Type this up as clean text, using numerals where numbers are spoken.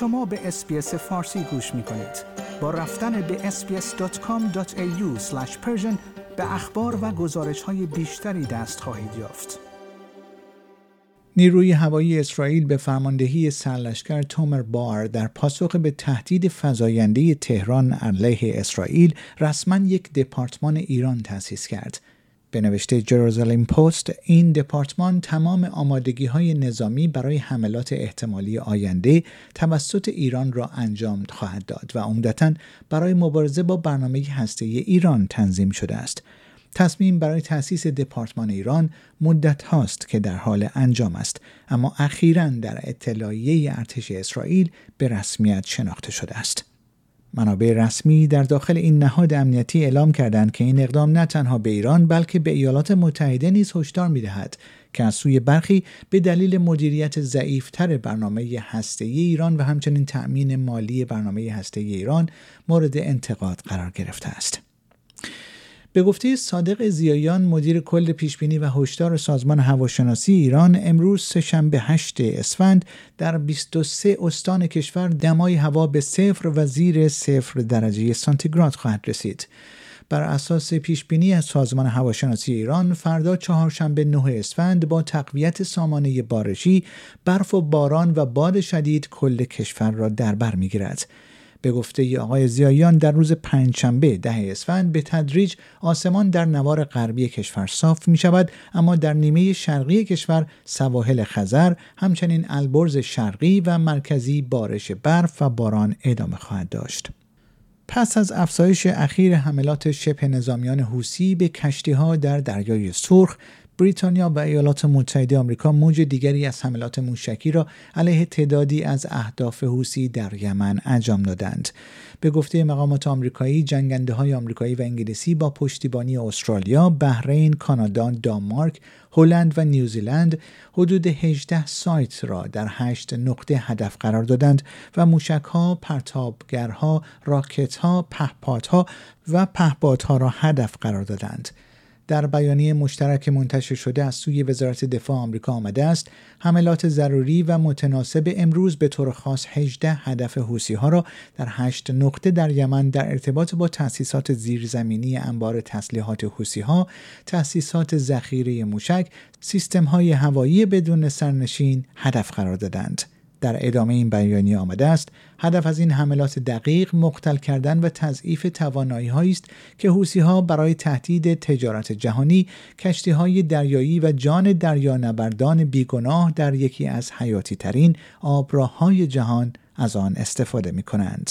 شما به اس‌بی‌اس فارسی گوش می‌کنید. با رفتن به sbs.com.au/persian به اخبار و گزارش‌های بیشتری دست خواهید یافت. نیروی هوایی اسرائیل به فرماندهی سرلشکر تومر بار در پاسخ به تهدید فزاینده تهران علیه اسرائیل رسماً یک دپارتمان ایران تأسیس کرد. به نوشته جروزالم پست، این دپارتمان تمام آمادگی‌های نظامی برای حملات احتمالی آینده توسط ایران را انجام خواهد داد و عمدتاً برای مبارزه با برنامه هسته‌ای ایران تنظیم شده است. تصمیم برای تأسیس دپارتمان ایران مدت هاست که در حال انجام است، اما اخیراً در اطلاعیه ارتش اسرائیل به رسمیت شناخته شده است. منابع رسمی در داخل این نهاد امنیتی اعلام کردند که این اقدام نه تنها به ایران بلکه به ایالات متحده نیز هشدار می‌دهد که از سوی برخی به دلیل مدیریت ضعیف‌تر برنامه هسته‌ای ایران و همچنین تأمین مالی برنامه هسته‌ای ایران مورد انتقاد قرار گرفته است. به گفته صادق ضیایان، مدیر کل پیشبینی و هشدار سازمان هواشناسی ایران، امروز سه‌شنبه 8 اسفند در 23 استان کشور دمای هوا به 0 و زیر 0 درجه سانتیگراد خواهد رسید. بر اساس پیشبینی از سازمان هواشناسی ایران، فردا چهارشنبه 9 اسفند با تقویت سامانه بارشی، برف و باران و باد شدید کل کشور را در بر می‌گیرد. به گفته آقای ضیایان، در روز پنجشنبه 10 اسفند به تدریج آسمان در نوار غربی کشور صاف می شود، اما در نیمه شرقی کشور، سواحل خزر، همچنین البرز شرقی و مرکزی بارش برف و باران ادامه خواهد داشت. پس از افزایش اخیر حملات شبه نظامیان حوثی به کشتی‌ها در دریای سرخ، بریتانیا و ایالات متحده آمریکا موج دیگری از حملات موشکی را علیه تعدادی از اهداف حوثی در یمن انجام دادند. به گفته مقامات آمریکایی، جنگنده‌های آمریکایی و انگلیسی با پشتیبانی استرالیا، بحرین، کانادا، دانمارک، هلند و نیوزیلند حدود 18 سایت را در 8 نقطه هدف قرار دادند و موشک‌ها، پرتابگرها، راکت‌ها، پهپادها و پهپادها را هدف قرار دادند. در بیانیه مشترک منتشر شده از سوی وزارت دفاع آمریکا آمده است، حملات ضروری و متناسب امروز به طور خاص 18 هدف حوثی‌ها را در 8 نقطه در یمن در ارتباط با تأسیسات زیرزمینی انبار تسلیحات حوثی‌ها، تأسیسات ذخیره موشک، سیستم‌های هوایی بدون سرنشین هدف قرار دادند. در ادامه این بیانیه آمده است، هدف از این حملات دقیق مختل کردن و تضعیف توانایی‌هایی است که حوثی‌ها برای تهدید تجارت جهانی، کشتی‌های دریایی و جان دریانوردان بیگناه در یکی از حیاتی‌ترین آبراهای جهان از آن استفاده می‌کنند.